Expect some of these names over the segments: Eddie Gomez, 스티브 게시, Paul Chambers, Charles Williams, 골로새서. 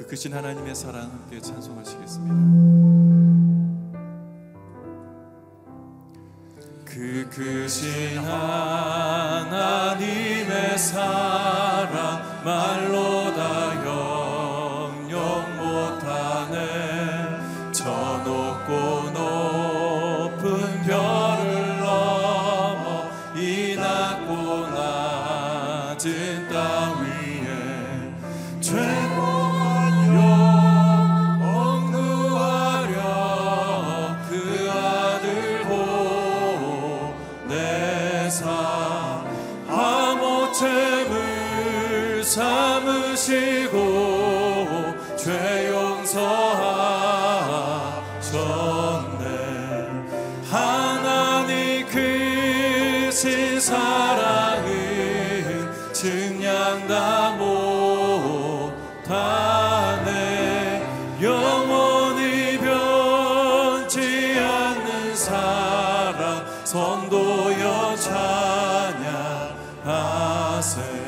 그 크신 하나님의 사랑 함께 찬송하시겠습니다. 그 크신 하나님의 사랑 말로 다 영영 못하네. 저 높고 높은 별을 넘어 이 낮고 낮은 땅 위에 채물 삼으시고 죄 용서하셨네. 하나님 크신 사랑은 증량 다 못하네. 영원히 변치 않는 사랑 성도 여찬양하네.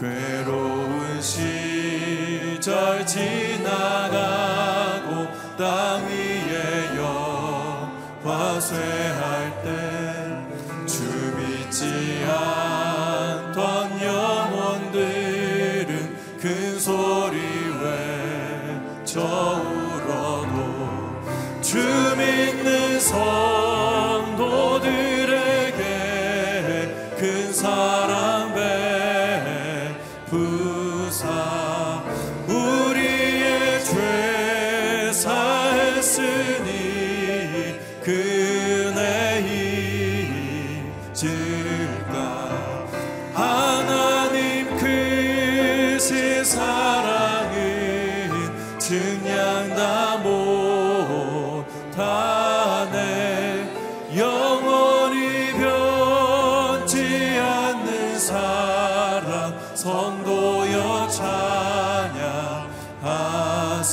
괴로운 시절 지나가고 땅 위에 영화 쇠할 때 주 믿지 않던 영혼들은 큰 소리 외쳐 울어도 주 믿는 성도들에게 큰 사랑 사했으니 그네 잊을까. 하나님 크신 사랑은 증량 다 못하네. 영원히 변치 않는 사랑 성도여 찬양하세.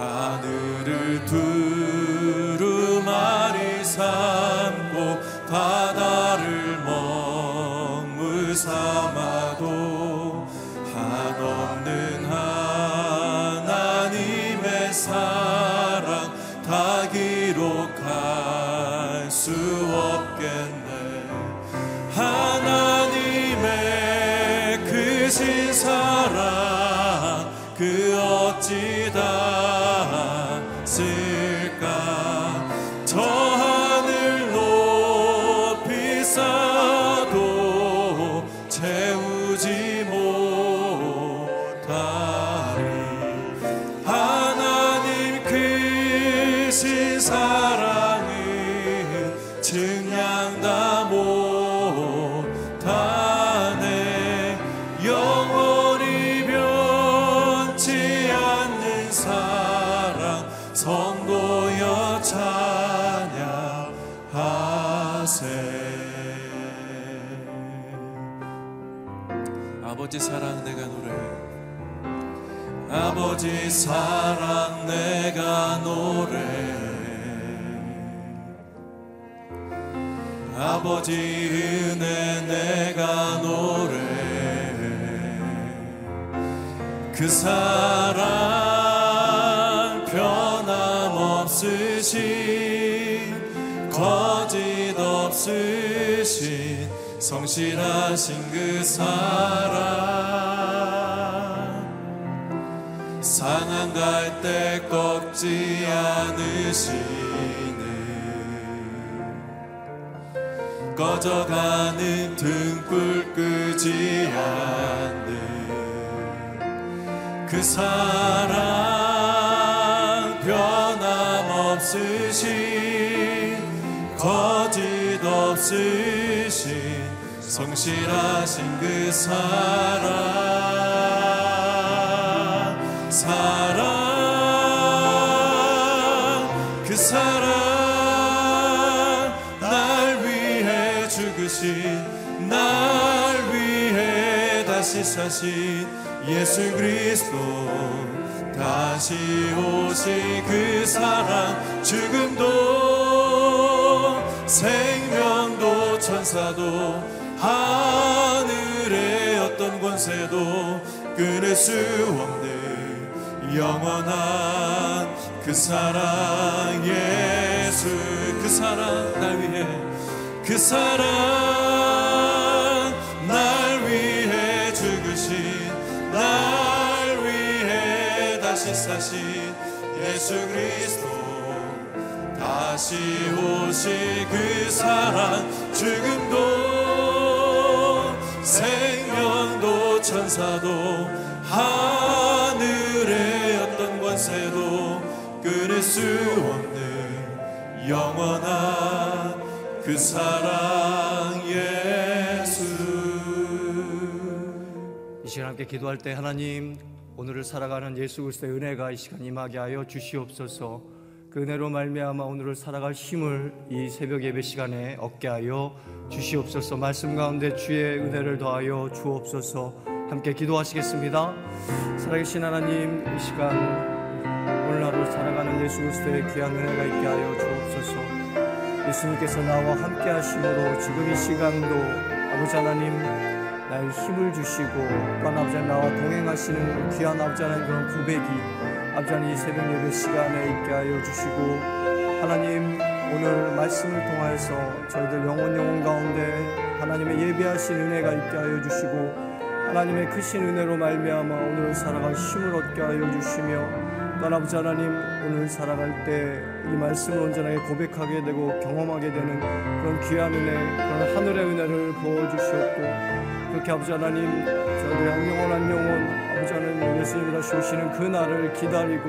하늘을 두루마리 삼고 바다를 먹물 삼아도 한없는 하나님의 사랑 다 기록할 수 없겠네. 하나님의 크신 사랑 그 어찌 다 저 하늘 높이 쌓아도 채우지 못하리. 하나님 크신 사랑은 증량 다 못하네. 영원히 변치 않는 사랑 성도여 찬양하세. 아버지 사랑 내가 노래해. 아버지 사랑 내가 노래해. 아버지 은혜 내가 노래해. 그 사랑 변함없으신 거짓없으신 성실하신 그 사랑 상한 갈 때 꺾지 않으시는 꺼져가는 등불 끄지 않는 그 사랑 변함없으신 거짓없으신 성실하신 그 사랑 그 사랑 날 위해 죽으신 날 위해 다시 사신 예수 그리스도 다시 오신 그 사랑 죽음도 생명도 천사도 하늘의 어떤 권세도 끊을 수 없는 영원한 그 사랑 예수, 그 사랑 날 위해, 그 사랑 날 위해 죽으신, 날 위해 다시 사신 예수 그리스도, 다시 오신 그 사랑, 죽음도 생명도 천사도 하늘의 어떤 권세도 끊을 수 없는 영원한 그 사랑 예수. 이 시간 함께 기도할 때 하나님, 오늘을 살아가는 예수 그리스도의 은혜가 이 시간 임하게 하여 주시옵소서. 그 은혜로 말미암아 오늘을 살아갈 힘을 이 새벽 예배 시간에 얻게 하여 주시옵소서. 말씀 가운데 주의 은혜를 더하여 주옵소서. 함께 기도하시겠습니다. 살아계신 하나님, 이 시간 오늘 하루 살아가는 예수 그리스도의 귀한 은혜가 있게 하여 주옵소서. 예수님께서 나와 함께 하심으로 지금 이 시간도 아버지 하나님 나의 힘을 주시고, 또한 아버지 하나님 나와 동행하시는 귀한 아버지 하나님 그런 고백이 아버지 하나님 이 새벽 예배 시간에 있게 하여 주시고, 하나님 오늘 말씀을 통하여서 저희들 영혼 가운데 하나님의 예배하신 은혜가 있게 하여 주시고, 하나님의 크신 은혜로 말미암아 오늘 살아갈 힘을 얻게 하여 주시며, 아버지 하나님 오늘 살아갈 때 이 말씀을 온전하게 고백하게 되고 경험하게 되는 그런 귀한 은혜, 그런 하늘의 은혜를 부어주시옵고, 그렇게 아버지 하나님 저희들의 한 영혼 한 영혼 아버지 하나님 예수님이 다시 오시는 그 날을 기다리고,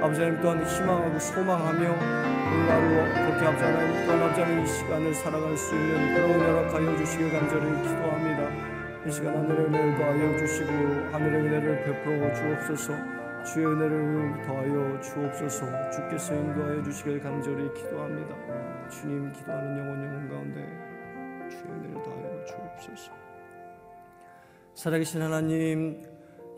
아버지 하나님 또한 희망하고 소망하며 오늘 하루 그렇게 아버지 하나님 또한 아버지 하나님 이 시간을 살아갈 수 있는 그런 은혜를 가여 주시길 간절히 기도합니다. 이 시간 하늘의 은혜를 더하여 주시고 하늘의 은혜를 베풀어 주옵소서. 주의 은혜를 더하여 주옵소서. 주께서 인도하여 주시길 간절히 기도합니다. 주님, 기도하는 영혼 가운데 주의 은혜를 더하여 주옵소서. 살아계신 하나님,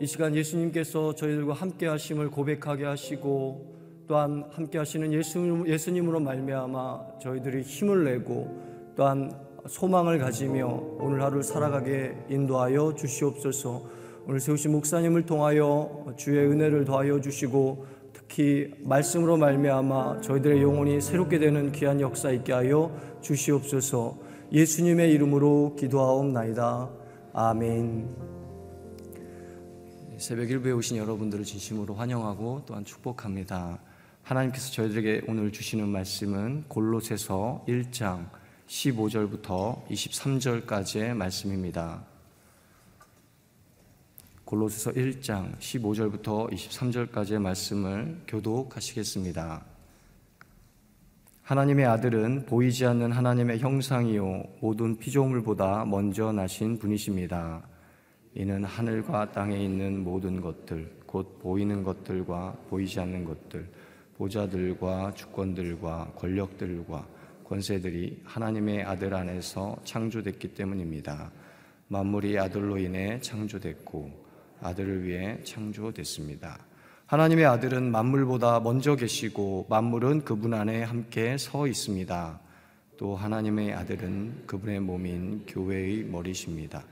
이 시간 예수님께서 저희들과 함께 하심을 고백하게 하시고, 또한 함께 하시는 예수님으로 말미암아 저희들이 힘을 내고 또한 소망을 가지며 오늘 하루를 살아가게 인도하여 주시옵소서. 오늘 세우신 목사님을 통하여 주의 은혜를 더하여 주시고, 특히 말씀으로 말미암아 저희들의 영혼이 새롭게 되는 귀한 역사 있게 하여 주시옵소서. 예수님의 이름으로 기도하옵나이다. 아멘. 새벽 일부에 오신 여러분들을 진심으로 환영하고 또한 축복합니다. 하나님께서 저희들에게 오늘 주시는 말씀은 골로새서 1장 15절부터 23절까지의 말씀입니다. 골로새서 1장 15절부터 23절까지의 말씀을 교독하시겠습니다. 하나님의 아들은 보이지 않는 하나님의 형상이요 모든 피조물보다 먼저 나신 분이십니다. 이는 하늘과 땅에 있는 모든 것들, 곧 보이는 것들과 보이지 않는 것들, 보좌들과 주권들과 권력들과 권세들이 하나님의 아들 안에서 창조됐기 때문입니다. 만물이 아들로 인해 창조됐고 아들을 위해 창조됐습니다. 하나님의 아들은 만물보다 먼저 계시고 만물은 그분 안에 함께 서 있습니다. 또 하나님의 아들은 그분의 몸인 교회의 머리십니다.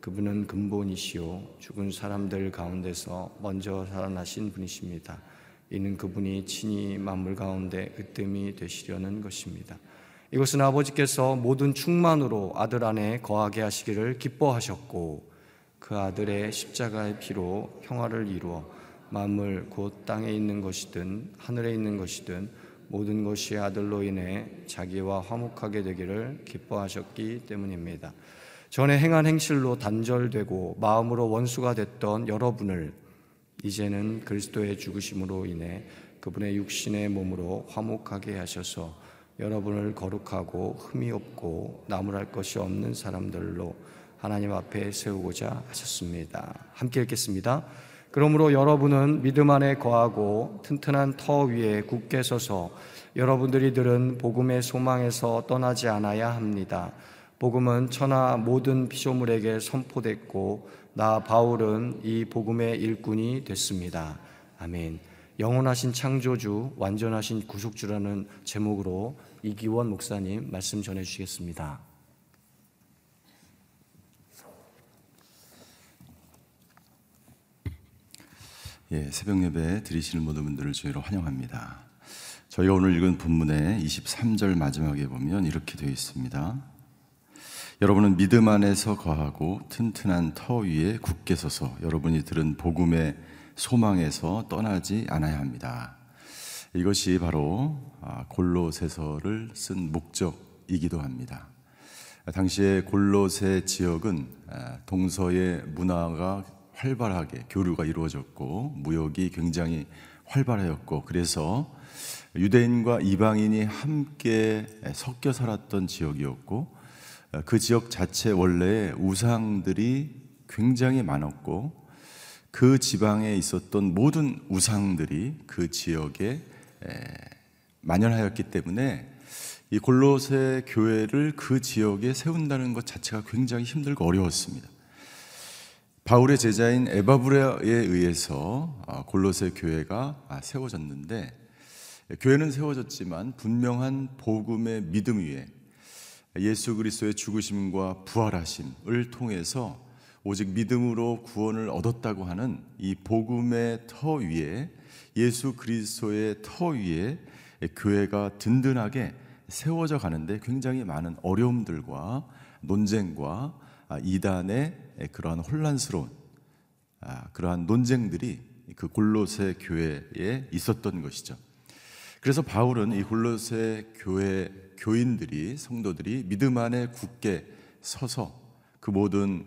그분은 근본이시오 죽은 사람들 가운데서 먼저 살아나신 분이십니다. 이는 그분이 친히 만물 가운데 으뜸이 되시려는 것입니다. 이것은 아버지께서 모든 충만으로 아들 안에 거하게 하시기를 기뻐하셨고, 그 아들의 십자가의 피로 평화를 이루어 만물 곧 땅에 있는 것이든 하늘에 있는 것이든 모든 것이 아들로 인해 자기와 화목하게 되기를 기뻐하셨기 때문입니다. 전에 행한 행실로 단절되고 마음으로 원수가 됐던 여러분을 이제는 그리스도의 죽으심으로 인해 그분의 육신의 몸으로 화목하게 하셔서 여러분을 거룩하고 흠이 없고 나무랄 것이 없는 사람들로 하나님 앞에 세우고자 하셨습니다. 함께 읽겠습니다. 그러므로 여러분은 믿음 안에 거하고 튼튼한 터 위에 굳게 서서 여러분들이 들은 복음의 소망에서 떠나지 않아야 합니다. 복음은 천하 모든 피조물에게 선포됐고 나 바울은 이 복음의 일꾼이 됐습니다. 아멘. 영원하신 창조주, 완전하신 구속주라는 제목으로 이기원 목사님 말씀 전해주시겠습니다. 새벽 예배 드리시는 모든 분들을 저희로 환영합니다. 저희가 오늘 읽은 본문의 23절 마지막에 보면 이렇게 되어 있습니다. 여러분은 믿음 안에서 거하고 튼튼한 터 위에 굳게 서서 여러분이 들은 복음의 소망에서 떠나지 않아야 합니다. 이것이 바로 골로새서를 쓴 목적이기도 합니다. 당시에 골로새 지역은 동서의 문화가 활발하게 교류가 이루어졌고 무역이 굉장히 활발하였고, 그래서 유대인과 이방인이 함께 섞여 살았던 지역이었고, 그 지역 자체 원래 우상들이 굉장히 많았고, 그 지방에 있었던 모든 우상들이 그 지역에 만연하였기 때문에 이 골로새 교회를 그 지역에 세운다는 것 자체가 굉장히 힘들고 어려웠습니다. 바울의 제자인 에바브레에 의해서 골로새 교회가 세워졌는데, 교회는 세워졌지만 분명한 복음의 믿음 위에 예수 그리스도의 죽으심과 부활하심을 통해서 오직 믿음으로 구원을 얻었다고 하는 이 복음의 터 위에, 예수 그리스도의 터 위에 교회가 든든하게 세워져 가는데 굉장히 많은 어려움들과 논쟁과 이단의 그러한 혼란스러운 그러한 논쟁들이 그 골로새 교회에 있었던 것이죠. 그래서 바울은 이 골로새 교회 교인들이, 성도들이 믿음 안에 굳게 서서 그 모든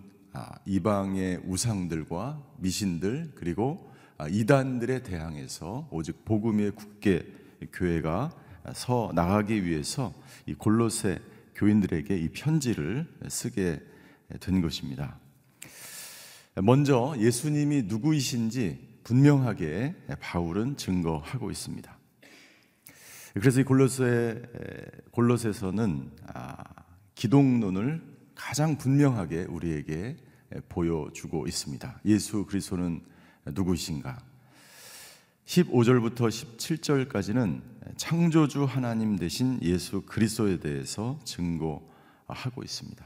이방의 우상들과 미신들 그리고 이단들에 대항해서 오직 복음에 굳게 교회가 서 나가기 위해서 이 골로새 교인들에게 이 편지를 쓰게 된 것입니다. 먼저 예수님이 누구이신지 분명하게 바울은 증거하고 있습니다. 그래서 이 골로새서는 기독론을 가장 분명하게 우리에게 보여주고 있습니다. 예수 그리스도는 누구이신가? 15절부터 17절까지는 창조주 하나님 대신 예수 그리스도에 대해서 증거하고 있습니다.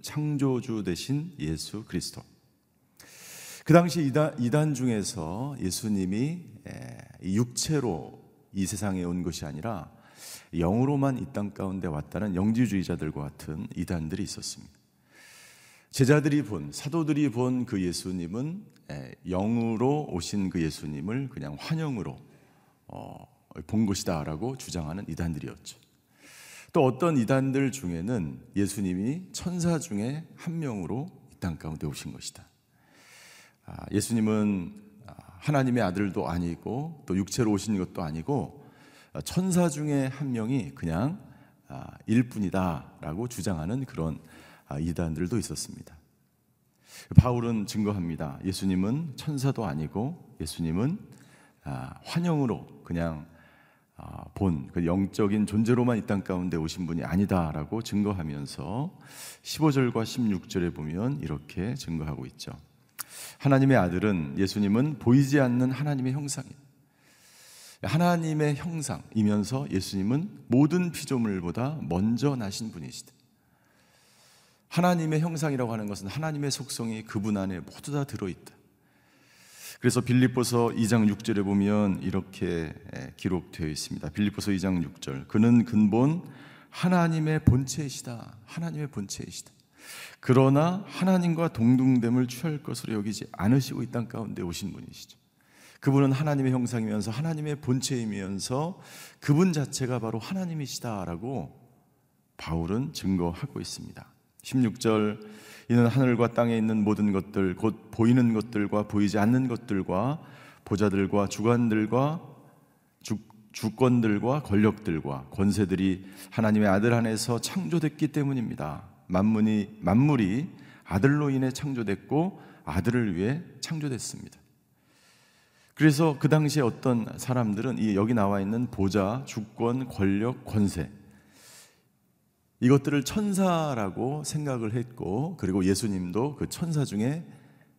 창조주 대신 예수 그리스도. 그 당시 이단 중에서 예수님이 육체로 이 세상에 온 것이 아니라 영으로만 이 땅 가운데 왔다는 영지주의자들과 같은 이단들이 있었습니다. 제자들이 본, 사도들이 본 그 예수님은 영으로 오신 그 예수님을 그냥 환영으로 본 것이다 라고 주장하는 이단들이었죠. 또 어떤 이단들 중에는 예수님이 천사 중에 한 명으로 이 땅 가운데 오신 것이다, 예수님은 하나님의 아들도 아니고 또 육체로 오신 것도 아니고 천사 중에 한 명이 그냥 일 뿐이다 라고 주장하는 그런 이단들도 있었습니다. 바울은 증거합니다. 예수님은 천사도 아니고 예수님은 환영으로 그냥 본 그 영적인 존재로만 이 땅 가운데 오신 분이 아니다 라고 증거하면서 15절과 16절에 보면 이렇게 증거하고 있죠. 하나님의 아들은, 예수님은 보이지 않는 하나님의 형상이에요. 하나님의 형상이면서 예수님은 모든 피조물보다 먼저 나신 분이시다. 하나님의 형상이라고 하는 것은 하나님의 속성이 그분 안에 모두 다 들어있다. 그래서 빌립보서 2장 6절에 보면 이렇게 기록되어 있습니다. 빌립보서 2장 6절, 그는 근본 하나님의 본체이시다. 하나님의 본체이시다. 그러나 하나님과 동등됨을 취할 것으로 여기지 않으시고 이 땅 가운데 오신 분이시죠. 그분은 하나님의 형상이면서 하나님의 본체이면서 그분 자체가 바로 하나님이시다라고 바울은 증거하고 있습니다. 16절, 이는 하늘과 땅에 있는 모든 것들, 곧 보이는 것들과 보이지 않는 것들과 보좌들과 주관들과 주권들과 권력들과 권세들이 하나님의 아들 안에서 창조됐기 때문입니다. 만물이 아들로 인해 창조됐고 아들을 위해 창조됐습니다. 그래서 그 당시에 어떤 사람들은 이 여기 나와 있는 보좌, 주권, 권력, 권세, 이것들을 천사라고 생각을 했고, 그리고 예수님도 그 천사 중에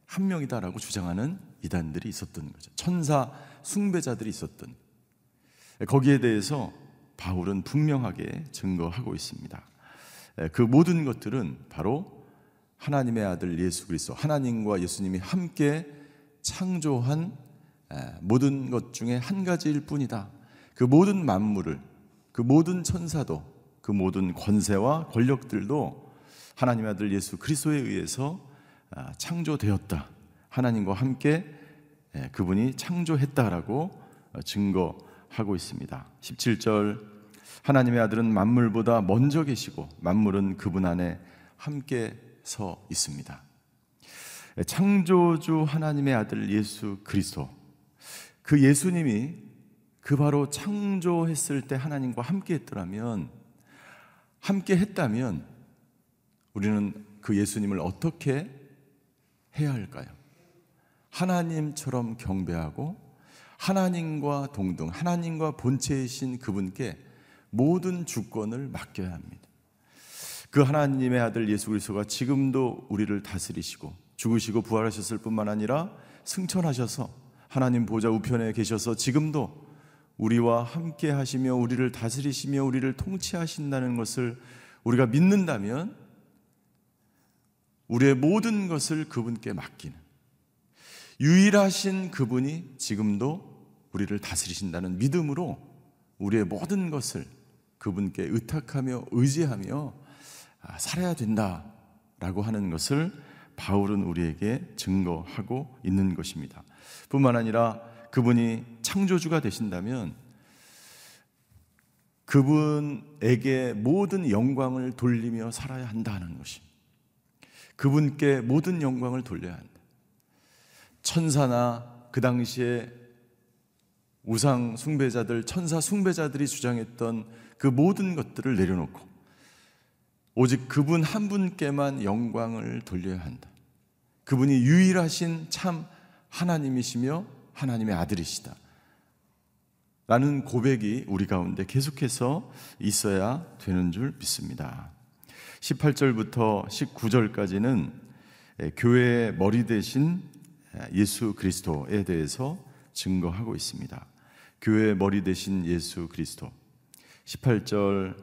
한 명이다라고 주장하는 이단들이 있었던 거죠. 천사 숭배자들이 있었던, 거기에 대해서 바울은 분명하게 증거하고 있습니다. 그 모든 것들은 바로 하나님의 아들 예수 그리스도, 하나님과 예수님이 함께 창조한 모든 것 중에 한 가지일 뿐이다. 그 모든 만물을, 그 모든 천사도, 그 모든 권세와 권력들도 하나님의 아들 예수 그리스도에 의해서 창조되었다. 하나님과 함께 그분이 창조했다라고 증거하고 있습니다. 17절, 하나님의 아들은 만물보다 먼저 계시고 만물은 그분 안에 함께 서 있습니다. 창조주 하나님의 아들 예수 그리스도, 그 예수님이 그 바로 창조했을 때 하나님과 함께 했다면 우리는 그 예수님을 어떻게 해야 할까요? 하나님처럼 경배하고 하나님과 동등, 하나님과 본체이신 그분께 모든 주권을 맡겨야 합니다. 그 하나님의 아들 예수 그리스도가 지금도 우리를 다스리시고 죽으시고 부활하셨을 뿐만 아니라 승천하셔서 하나님 보좌 우편에 계셔서 지금도 우리와 함께 하시며 우리를 다스리시며 우리를 통치하신다는 것을 우리가 믿는다면 우리의 모든 것을 그분께 맡기는, 유일하신 그분이 지금도 우리를 다스리신다는 믿음으로 우리의 모든 것을 그분께 의탁하며 의지하며 살아야 된다라고 하는 것을 바울은 우리에게 증거하고 있는 것입니다. 뿐만 아니라 그분이 창조주가 되신다면 그분에게 모든 영광을 돌리며 살아야 한다는 것입니다. 그분께 모든 영광을 돌려야 한다. 천사나 그 당시에 우상 숭배자들, 천사 숭배자들이 주장했던 그 모든 것들을 내려놓고 오직 그분 한 분께만 영광을 돌려야 한다. 그분이 유일하신 참 하나님이시며 하나님의 아들이시다 라는 고백이 우리 가운데 계속해서 있어야 되는 줄 믿습니다. 18절부터 19절까지는 교회의 머리 대신 예수 그리스도에 대해서 증거하고 있습니다. 교회의 머리 대신 예수 그리스도, 18절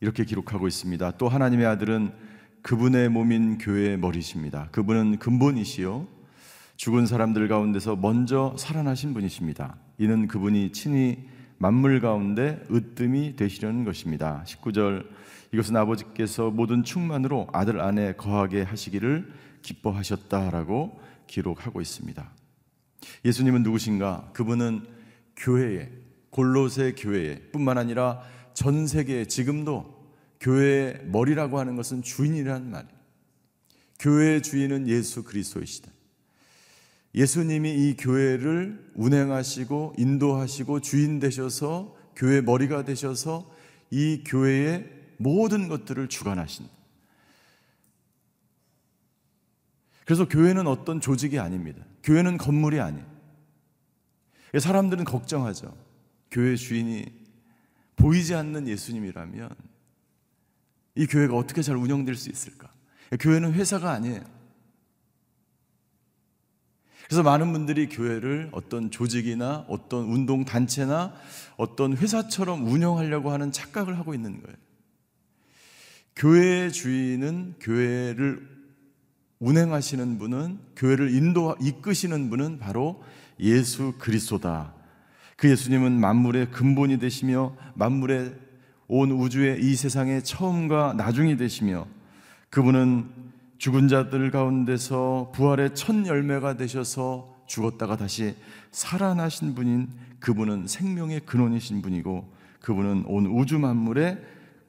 이렇게 기록하고 있습니다. 또 하나님의 아들은 그분의 몸인 교회의 머리십니다. 그분은 근본이시요 죽은 사람들 가운데서 먼저 살아나신 분이십니다. 이는 그분이 친히 만물 가운데 으뜸이 되시려는 것입니다. 19절, 이것은 아버지께서 모든 충만으로 아들 안에 거하게 하시기를 기뻐하셨다라고 기록하고 있습니다. 예수님은 누구신가? 그분은 교회에, 골로새 교회에 뿐만 아니라 전 세계에 지금도 교회의 머리라고 하는 것은 주인이라는 말이에요. 교회의 주인은 예수 그리스도이시다. 예수님이 이 교회를 운행하시고 인도하시고 주인 되셔서 교회의 머리가 되셔서 이 교회의 모든 것들을 주관하신다. 그래서 교회는 어떤 조직이 아닙니다. 교회는 건물이 아니에요. 사람들은 걱정하죠. 교회의 주인이 보이지 않는 예수님이라면 이 교회가 어떻게 잘 운영될 수 있을까? 교회는 회사가 아니에요. 그래서 많은 분들이 교회를 어떤 조직이나 어떤 운동단체나 어떤 회사처럼 운영하려고 하는 착각을 하고 있는 거예요. 교회의 주인은, 교회를 운행하시는 분은, 교회를 이끄시는 분은 바로 예수 그리스도다. 그 예수님은 만물의 근본이 되시며 만물의 온 우주의 이 세상의 처음과 나중이 되시며 그분은 죽은 자들 가운데서 부활의 첫 열매가 되셔서 죽었다가 다시 살아나신 분인, 그분은 생명의 근원이신 분이고 그분은 온 우주 만물의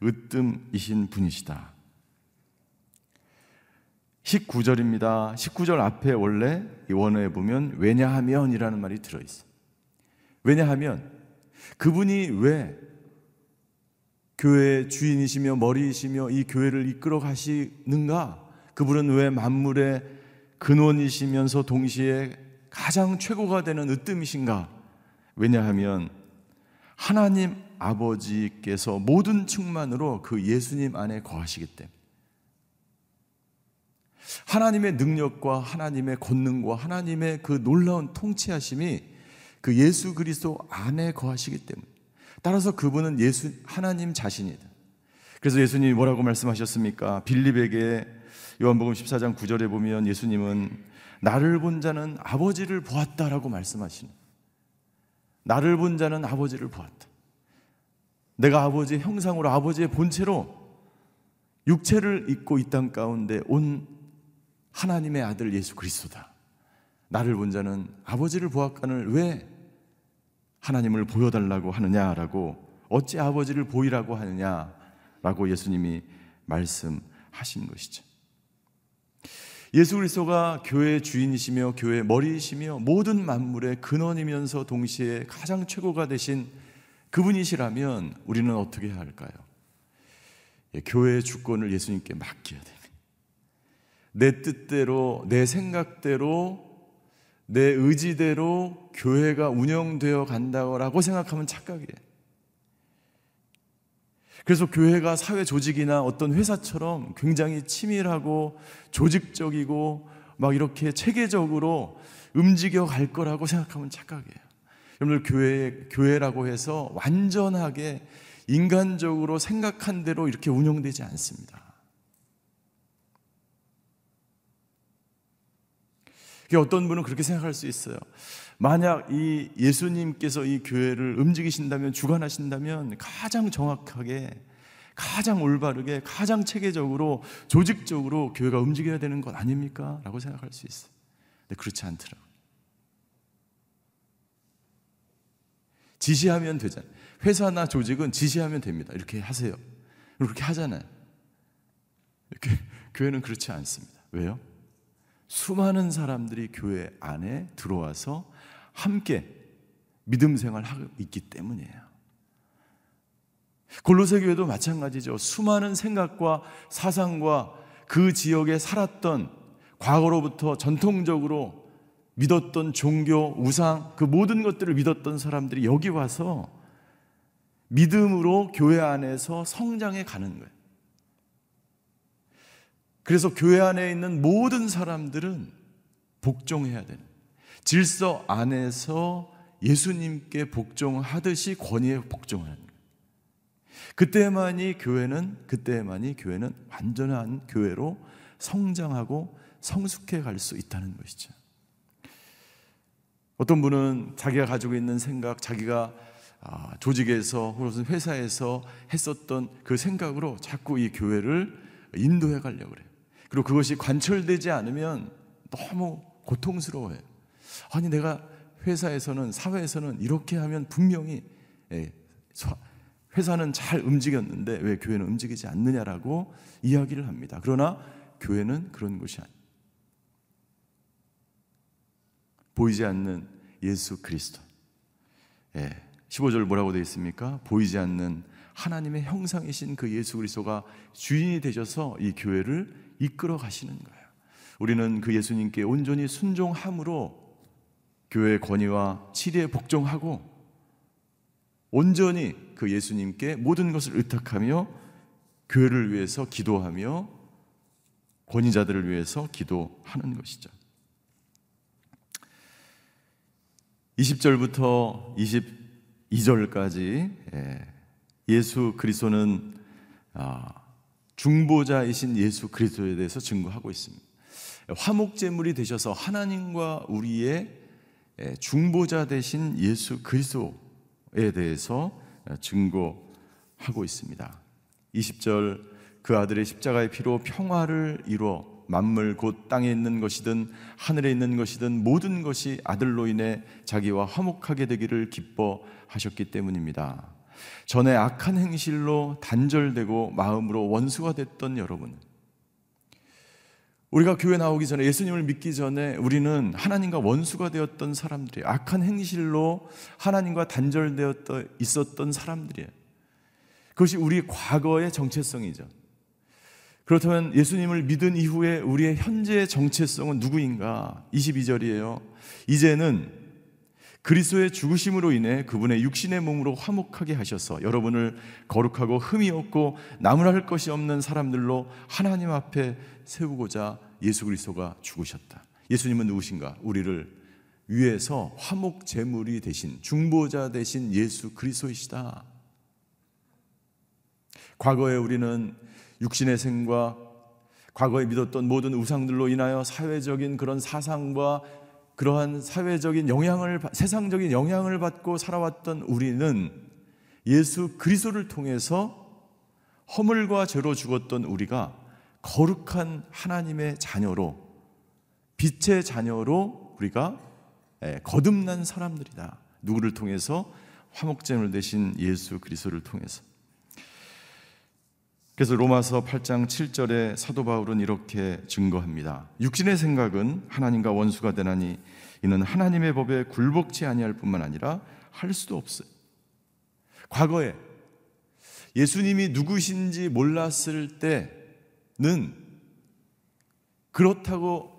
으뜸이신 분이시다. 19절입니다. 19절 앞에 원래 이 원어에 보면 왜냐하면 이라는 말이 들어있어요. 왜냐하면 그분이 왜 교회의 주인이시며 머리이시며 이 교회를 이끌어 가시는가? 그분은 왜 만물의 근원이시면서 동시에 가장 최고가 되는 으뜸이신가? 왜냐하면 하나님 아버지께서 모든 충만으로 그 예수님 안에 거하시기 때문에, 하나님의 능력과 하나님의 권능과 하나님의 그 놀라운 통치하심이 그 예수 그리스도 안에 거하시기 때문에, 따라서 그분은 하나님 자신이다. 그래서 예수님이 뭐라고 말씀하셨습니까? 빌립에게 요한복음 14장 9절에 보면 예수님은 나를 본 자는 아버지를 보았다라고 말씀하시는, 나를 본 자는 아버지를 보았다. 내가 아버지의 형상으로 아버지의 본체로 육체를 입고 이 땅 가운데 온 하나님의 아들 예수 그리스도다. 나를 본 자는 아버지를 보았거늘 왜 하나님을 보여달라고 하느냐라고, 어찌 아버지를 보이라고 하느냐라고 예수님이 말씀하신 것이죠. 예수 그리스도가 교회의 주인이시며 교회의 머리이시며 모든 만물의 근원이면서 동시에 가장 최고가 되신 그분이시라면 우리는 어떻게 해야 할까요? 교회의 주권을 예수님께 맡겨야 됩니다. 내 뜻대로, 내 생각대로, 내 의지대로 교회가 운영되어 간다고 생각하면 착각이에요. 그래서 교회가 사회 조직이나 어떤 회사처럼 굉장히 치밀하고 조직적이고 막 이렇게 체계적으로 움직여 갈 거라고 생각하면 착각이에요. 여러분들 교회라고 해서 완전하게 인간적으로 생각한 대로 이렇게 운영되지 않습니다. 어떤 분은 그렇게 생각할 수 있어요. 만약 이 예수님께서 이 교회를 움직이신다면, 주관하신다면 가장 정확하게, 가장 올바르게, 가장 체계적으로, 조직적으로 교회가 움직여야 되는 것 아닙니까? 라고 생각할 수 있어요. 근데 그렇지 않더라고요. 지시하면 되잖아요. 회사나 조직은 지시하면 됩니다. 이렇게 하세요. 이렇게 하잖아요. 이렇게. 교회는 그렇지 않습니다. 왜요? 수많은 사람들이 교회 안에 들어와서 함께 믿음 생활을 하고 있기 때문이에요. 골로새 교회도 마찬가지죠. 수많은 생각과 사상과 그 지역에 살았던 과거로부터 전통적으로 믿었던 종교, 우상, 그 모든 것들을 믿었던 사람들이 여기 와서 믿음으로 교회 안에서 성장해 가는 거예요. 그래서 교회 안에 있는 모든 사람들은 복종해야 되는, 질서 안에서 예수님께 복종하듯이 권위에 복종하는 거예요. 그때만이 교회는 완전한 교회로 성장하고 성숙해 갈 수 있다는 것이죠. 어떤 분은 자기가 가지고 있는 생각, 자기가 조직에서 혹은 회사에서 했었던 그 생각으로 자꾸 이 교회를 인도해 가려고 그래요. 그리고 그것이 관철되지 않으면 너무 고통스러워해요. 아니, 내가 회사에서는, 사회에서는 이렇게 하면 분명히, 회사는 잘 움직였는데 왜 교회는 움직이지 않느냐라고 이야기를 합니다. 그러나 교회는 그런 것이 아니에요. 보이지 않는 예수 그리스도, 15절 뭐라고 되어 있습니까? 보이지 않는 하나님의 형상이신 그 예수 그리스도가 주인이 되셔서 이 교회를 이끌어 가시는 거예요. 우리는 그 예수님께 온전히 순종함으로 교회의 권위와 치리에 복종하고 온전히 그 예수님께 모든 것을 의탁하며 교회를 위해서 기도하며 권위자들을 위해서 기도하는 것이죠. 20절부터 22절까지 예수 그리스도는 중보자이신 예수 그리스도에 대해서 증거하고 있습니다. 화목제물이 되셔서 하나님과 우리의 중보자 되신 예수 그리스도에 대해서 증거하고 있습니다. 20절, 그 아들의 십자가의 피로 평화를 이루어 만물 곧 땅에 있는 것이든 하늘에 있는 것이든 모든 것이 아들로 인해 자기와 화목하게 되기를 기뻐하셨기 때문입니다. 전에 악한 행실로 단절되고 마음으로 원수가 됐던 여러분, 우리가 교회 나오기 전에, 예수님을 믿기 전에 우리는 하나님과 원수가 되었던 사람들이에요. 악한 행실로 하나님과 단절되어 있었던 사람들이에요. 그것이 우리 과거의 정체성이죠. 그렇다면 예수님을 믿은 이후에 우리의 현재의 정체성은 누구인가? 22절이에요. 이제는 그리스도의 죽으심으로 인해 그분의 육신의 몸으로 화목하게 하셔서 여러분을 거룩하고 흠이 없고 나무랄 것이 없는 사람들로 하나님 앞에 세우고자 예수 그리스도가 죽으셨다. 예수님은 누구신가? 우리를 위해서 화목 제물이 되신, 중보자 되신 예수 그리스도이시다. 과거에 우리는 육신의 생각, 과거에 믿었던 모든 우상들로 인하여 사회적인 그런 사상과 그러한 사회적인 영향을, 세상적인 영향을 받고 살아왔던 우리는 예수 그리스도를 통해서 허물과 죄로 죽었던 우리가 거룩한 하나님의 자녀로, 빛의 자녀로 우리가 거듭난 사람들이다. 누구를 통해서? 화목제물 되신 예수 그리스도를 통해서. 그래서 로마서 8장 7절에 사도 바울은 이렇게 증거합니다. 육신의 생각은 하나님과 원수가 되나니 이는 하나님의 법에 굴복치 아니할 뿐만 아니라 할 수도 없어요. 과거에 예수님이 누구신지 몰랐을 때는 그렇다고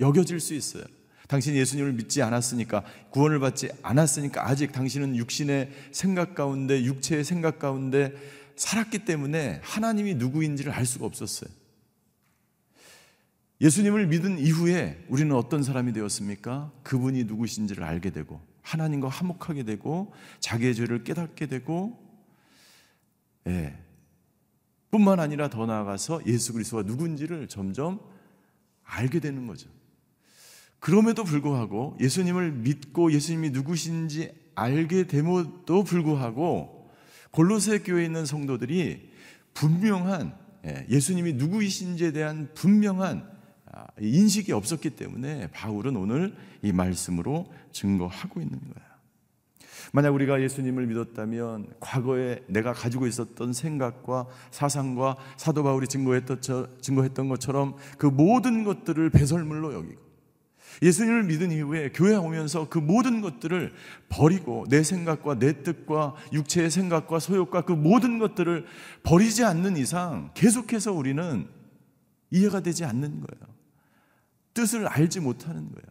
여겨질 수 있어요. 당신이 예수님을 믿지 않았으니까, 구원을 받지 않았으니까 아직 당신은 육신의 생각 가운데, 육체의 생각 가운데 살았기 때문에 하나님이 누구인지를 알 수가 없었어요. 예수님을 믿은 이후에 우리는 어떤 사람이 되었습니까? 그분이 누구신지를 알게 되고 하나님과 화목하게 되고 자기의 죄를 깨닫게 되고, 뿐만 아니라 더 나아가서 예수 그리스도가 누군지를 점점 알게 되는 거죠. 그럼에도 불구하고 예수님을 믿고 예수님이 누구신지 알게 됨에도 불구하고 골로새 교회에 있는 성도들이 분명한 예수님이 누구이신지에 대한 분명한 인식이 없었기 때문에 바울은 오늘 이 말씀으로 증거하고 있는 거예요. 만약 우리가 예수님을 믿었다면 과거에 내가 가지고 있었던 생각과 사상과 사도 바울이 증거했던 것처럼 그 모든 것들을 배설물로 여기고, 예수님을 믿은 이후에 교회에 오면서 그 모든 것들을 버리고 내 생각과 내 뜻과 육체의 생각과 소욕과 그 모든 것들을 버리지 않는 이상 계속해서 우리는 이해가 되지 않는 거예요. 뜻을 알지 못하는 거예요.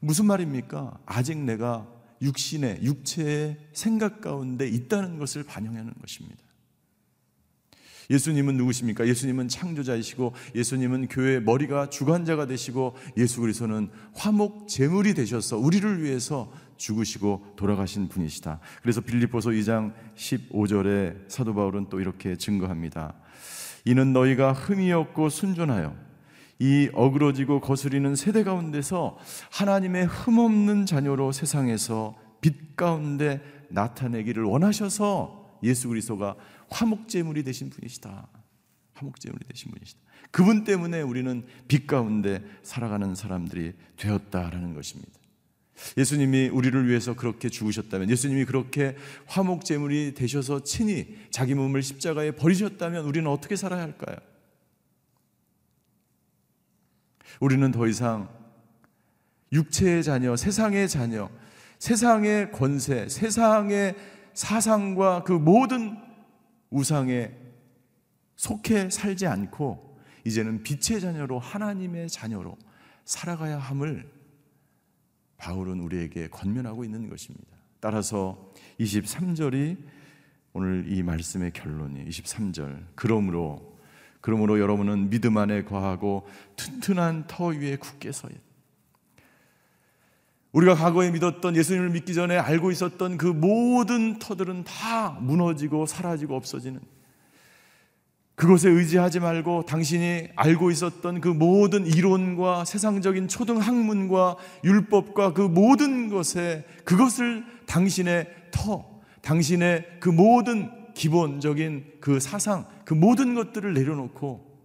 무슨 말입니까? 아직 내가 육체의 생각 가운데 있다는 것을 반영하는 것입니다. 예수님은 누구십니까? 예수님은 창조자이시고 예수님은 교회의 머리가 주관자가 되시고 예수 그리스도는 화목 제물이 되셔서 우리를 위해서 죽으시고 돌아가신 분이시다. 그래서 빌립보서 2장 15절에 사도 바울은 또 이렇게 증거합니다. 이는 너희가 흠이 없고 순전하여 이 어그러지고 거스리는 세대 가운데서 하나님의 흠 없는 자녀로 세상에서 빛 가운데 나타내기를 원하셔서 예수 그리스도가 화목제물이 되신 분이시다. 화목제물이 되신 분이시다. 그분 때문에 우리는 빛 가운데 살아가는 사람들이 되었다라는 것입니다. 예수님이 우리를 위해서 그렇게 죽으셨다면, 예수님이 그렇게 화목제물이 되셔서 친히 자기 몸을 십자가에 버리셨다면 우리는 어떻게 살아야 할까요? 우리는 더 이상 육체의 자녀, 세상의 자녀, 세상의 권세, 세상의 사상과 그 모든 우상에 속해 살지 않고 이제는 빛의 자녀로, 하나님의 자녀로 살아가야 함을 바울은 우리에게 권면하고 있는 것입니다. 따라서 23절이 오늘 이 말씀의 결론이에요. 23절. 그러므로 여러분은 믿음 안에 거하고 튼튼한 터 위에 굳게 서야. 우리가 과거에 믿었던, 예수님을 믿기 전에 알고 있었던 그 모든 터들은 다 무너지고 사라지고 없어지는, 그것에 의지하지 말고 당신이 알고 있었던 그 모든 이론과 세상적인 초등학문과 율법과 그 모든 것에, 그것을 당신의 터, 당신의 그 모든 기본적인 그 사상, 그 모든 것들을 내려놓고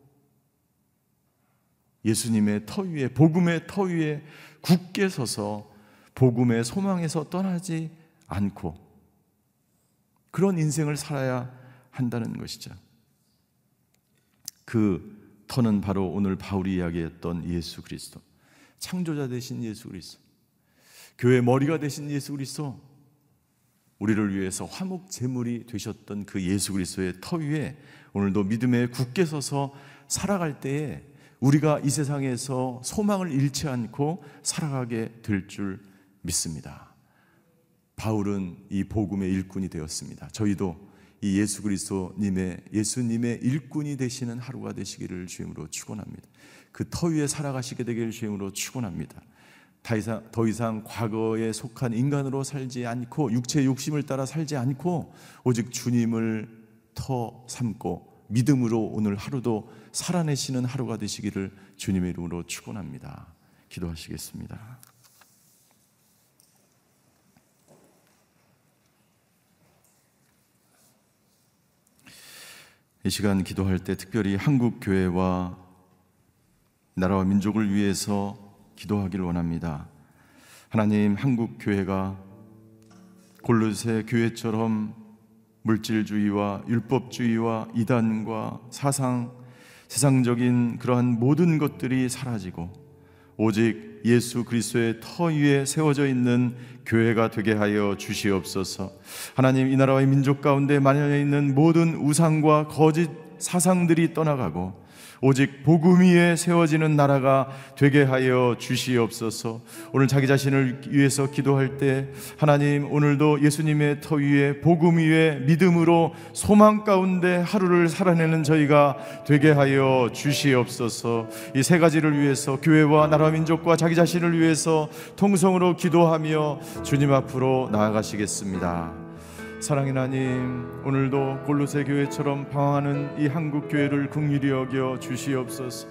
예수님의 터 위에, 복음의 터 위에 굳게 서서 복음의 소망에서 떠나지 않고 그런 인생을 살아야 한다는 것이죠. 그 터는 바로 오늘 바울이 이야기했던 예수 그리스도, 창조자 되신 예수 그리스도, 교회의 머리가 되신 예수 그리스도, 우리를 위해서 화목 제물이 되셨던 그 예수 그리스도의 터 위에 오늘도 믿음에 굳게 서서 살아갈 때에 우리가 이 세상에서 소망을 잃지 않고 살아가게 될 줄 믿습니다. 바울은 이 복음의 일꾼이 되었습니다. 저희도 이 예수 그리스도님의, 예수님의 일꾼이 되시는 하루가 되시기를 주님으로 축원합니다. 그 터 위에 살아가시게 되기를 주님으로 축원합니다. 더 이상 과거에 속한 인간으로 살지 않고 육체의 욕심을 따라 살지 않고 오직 주님을 터 삼고 믿음으로 오늘 하루도 살아내시는 하루가 되시기를 주님의 이름으로 축원합니다. 기도하시겠습니다. 이 시간 기도할 때 특별히 한국 교회와 나라와 민족을 위해서 기도하길 원합니다. 하나님, 한국 교회가 골로새 교회처럼 물질주의와 율법주의와 이단과 사상, 세상적인 그러한 모든 것들이 사라지고 오직 예수 그리스도의 터 위에 세워져 있는 교회가 되게 하여 주시옵소서. 하나님, 이 나라와 이 민족 가운데 만연해 있는 모든 우상과 거짓 사상들이 떠나가고 오직 복음 위에 세워지는 나라가 되게 하여 주시옵소서. 오늘 자기 자신을 위해서 기도할 때 하나님, 오늘도 예수님의 터 위에, 복음 위에, 믿음으로 소망 가운데 하루를 살아내는 저희가 되게 하여 주시옵소서. 이 세 가지를 위해서 교회와 나라 민족과 자기 자신을 위해서 통성으로 기도하며 주님 앞으로 나아가시겠습니다. 사랑의 하나님, 오늘도 골로새 교회처럼 방황하는 이 한국 교회를 긍휼히 여겨 주시옵소서.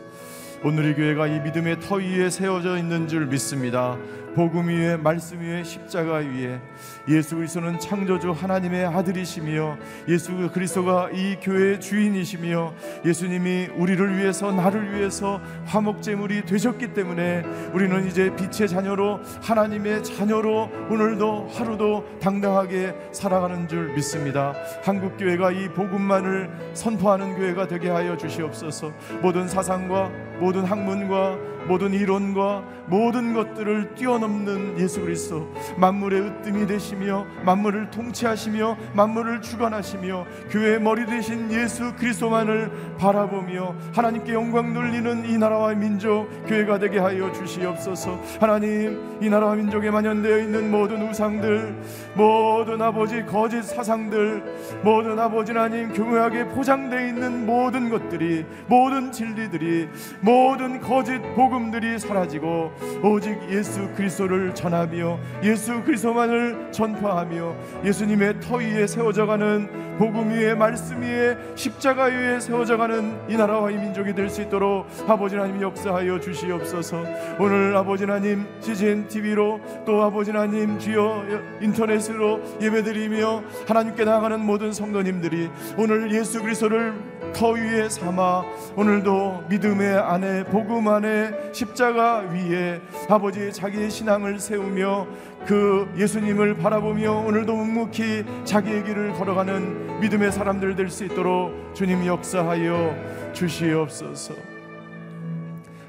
오늘 이 교회가 이 믿음의 터 위에 세워져 있는 줄 믿습니다. 복음 위에, 말씀 위에, 십자가 위에. 예수 그리스도는 창조주 하나님의 아들이시며 예수 그리스도가 이 교회의 주인이시며 예수님이 우리를 위해서, 나를 위해서 화목제물이 되셨기 때문에 우리는 이제 빛의 자녀로, 하나님의 자녀로 오늘도 하루도 당당하게 살아가는 줄 믿습니다. 한국교회가 이 복음만을 선포하는 교회가 되게 하여 주시옵소서. 모든 사상과 모든 학문과 모든 이론과 모든 것들을 뛰어넘는 예수 그리스도, 만물의 으뜸이 되시며 만물을 통치하시며 만물을 주관하시며 교회의 머리 되신 예수 그리스도만을 바라보며 하나님께 영광 돌리는 이 나라와 민족 교회가 되게 하여 주시옵소서. 하나님, 이 나라와 민족에 만연되어 있는 모든 우상들, 모든 아버지 거짓 사상들, 모든 아버지 하나님 교묘하게 포장되어 있는 모든 것들이, 모든 진리들이, 모든 거짓 복음 들이 사라지고 오직 예수 그리스도를 전하며 예수 그리스도만을 전파하며 예수님의 터 위에 세워져가는, 복음 위에, 말씀 위에, 십자가 위에 세워져가는 이 나라와 이 민족이 될 수 있도록 아버지 하나님 역사하여 주시옵소서. 오늘 아버지 하나님 CGN TV로 또 아버지 하나님 주여 인터넷으로 예배드리며 하나님께 나아가는 모든 성도님들이 오늘 예수 그리스도를 터 위에 삼아 오늘도 믿음의 안에, 복음 안에, 십자가 위에 아버지 자기의 신앙을 세우며 그 예수님을 바라보며 오늘도 묵묵히 자기의 길을 걸어가는 믿음의 사람들 될 수 있도록 주님 역사하여 주시옵소서.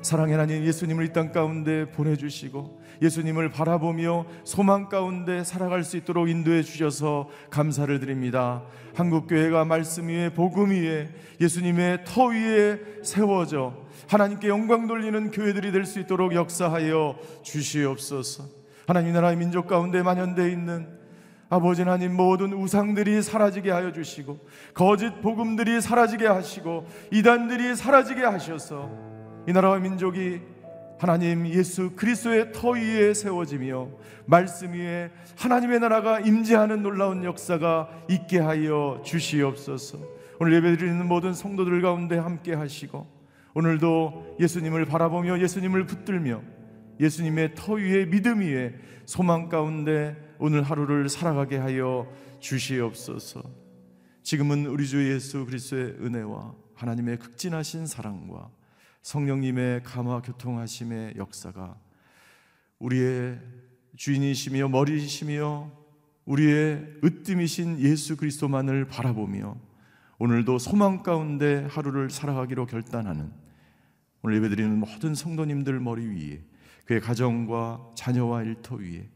사랑의 하나님, 예수님을 이 땅 가운데 보내주시고 예수님을 바라보며 소망 가운데 살아갈 수 있도록 인도해 주셔서 감사를 드립니다. 한국교회가 말씀 위에, 복음 위에, 예수님의 터 위에 세워져 하나님께 영광 돌리는 교회들이 될 수 있도록 역사하여 주시옵소서. 하나님, 나라의 민족 가운데 만연되어 있는 아버지 하나님 모든 우상들이 사라지게 하여 주시고 거짓 복음들이 사라지게 하시고 이단들이 사라지게 하셔서 이 나라와 민족이 하나님 예수 그리스도의 터 위에 세워지며 말씀 위에 하나님의 나라가 임재하는 놀라운 역사가 있게 하여 주시옵소서. 오늘 예배드리는 모든 성도들 가운데 함께 하시고 오늘도 예수님을 바라보며 예수님을 붙들며 예수님의 터 위에, 믿음 위에, 소망 가운데 오늘 하루를 살아가게 하여 주시옵소서. 지금은 우리 주 예수 그리스도의 은혜와 하나님의 극진하신 사랑과 성령님의 감화 교통하심의 역사가 우리의 주인이시며 머리이시며 우리의 으뜸이신 예수 그리스도만을 바라보며 오늘도 소망 가운데 하루를 살아가기로 결단하는 오늘 예배드리는 모든 성도님들 머리 위에, 그의 가정과 자녀와 일터 위에,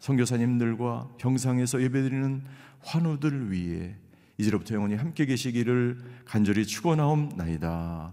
선교사님들과 병상에서 예배드리는 환우들 위에 이제로부터 영원히 함께 계시기를 간절히 축원하옵나이다.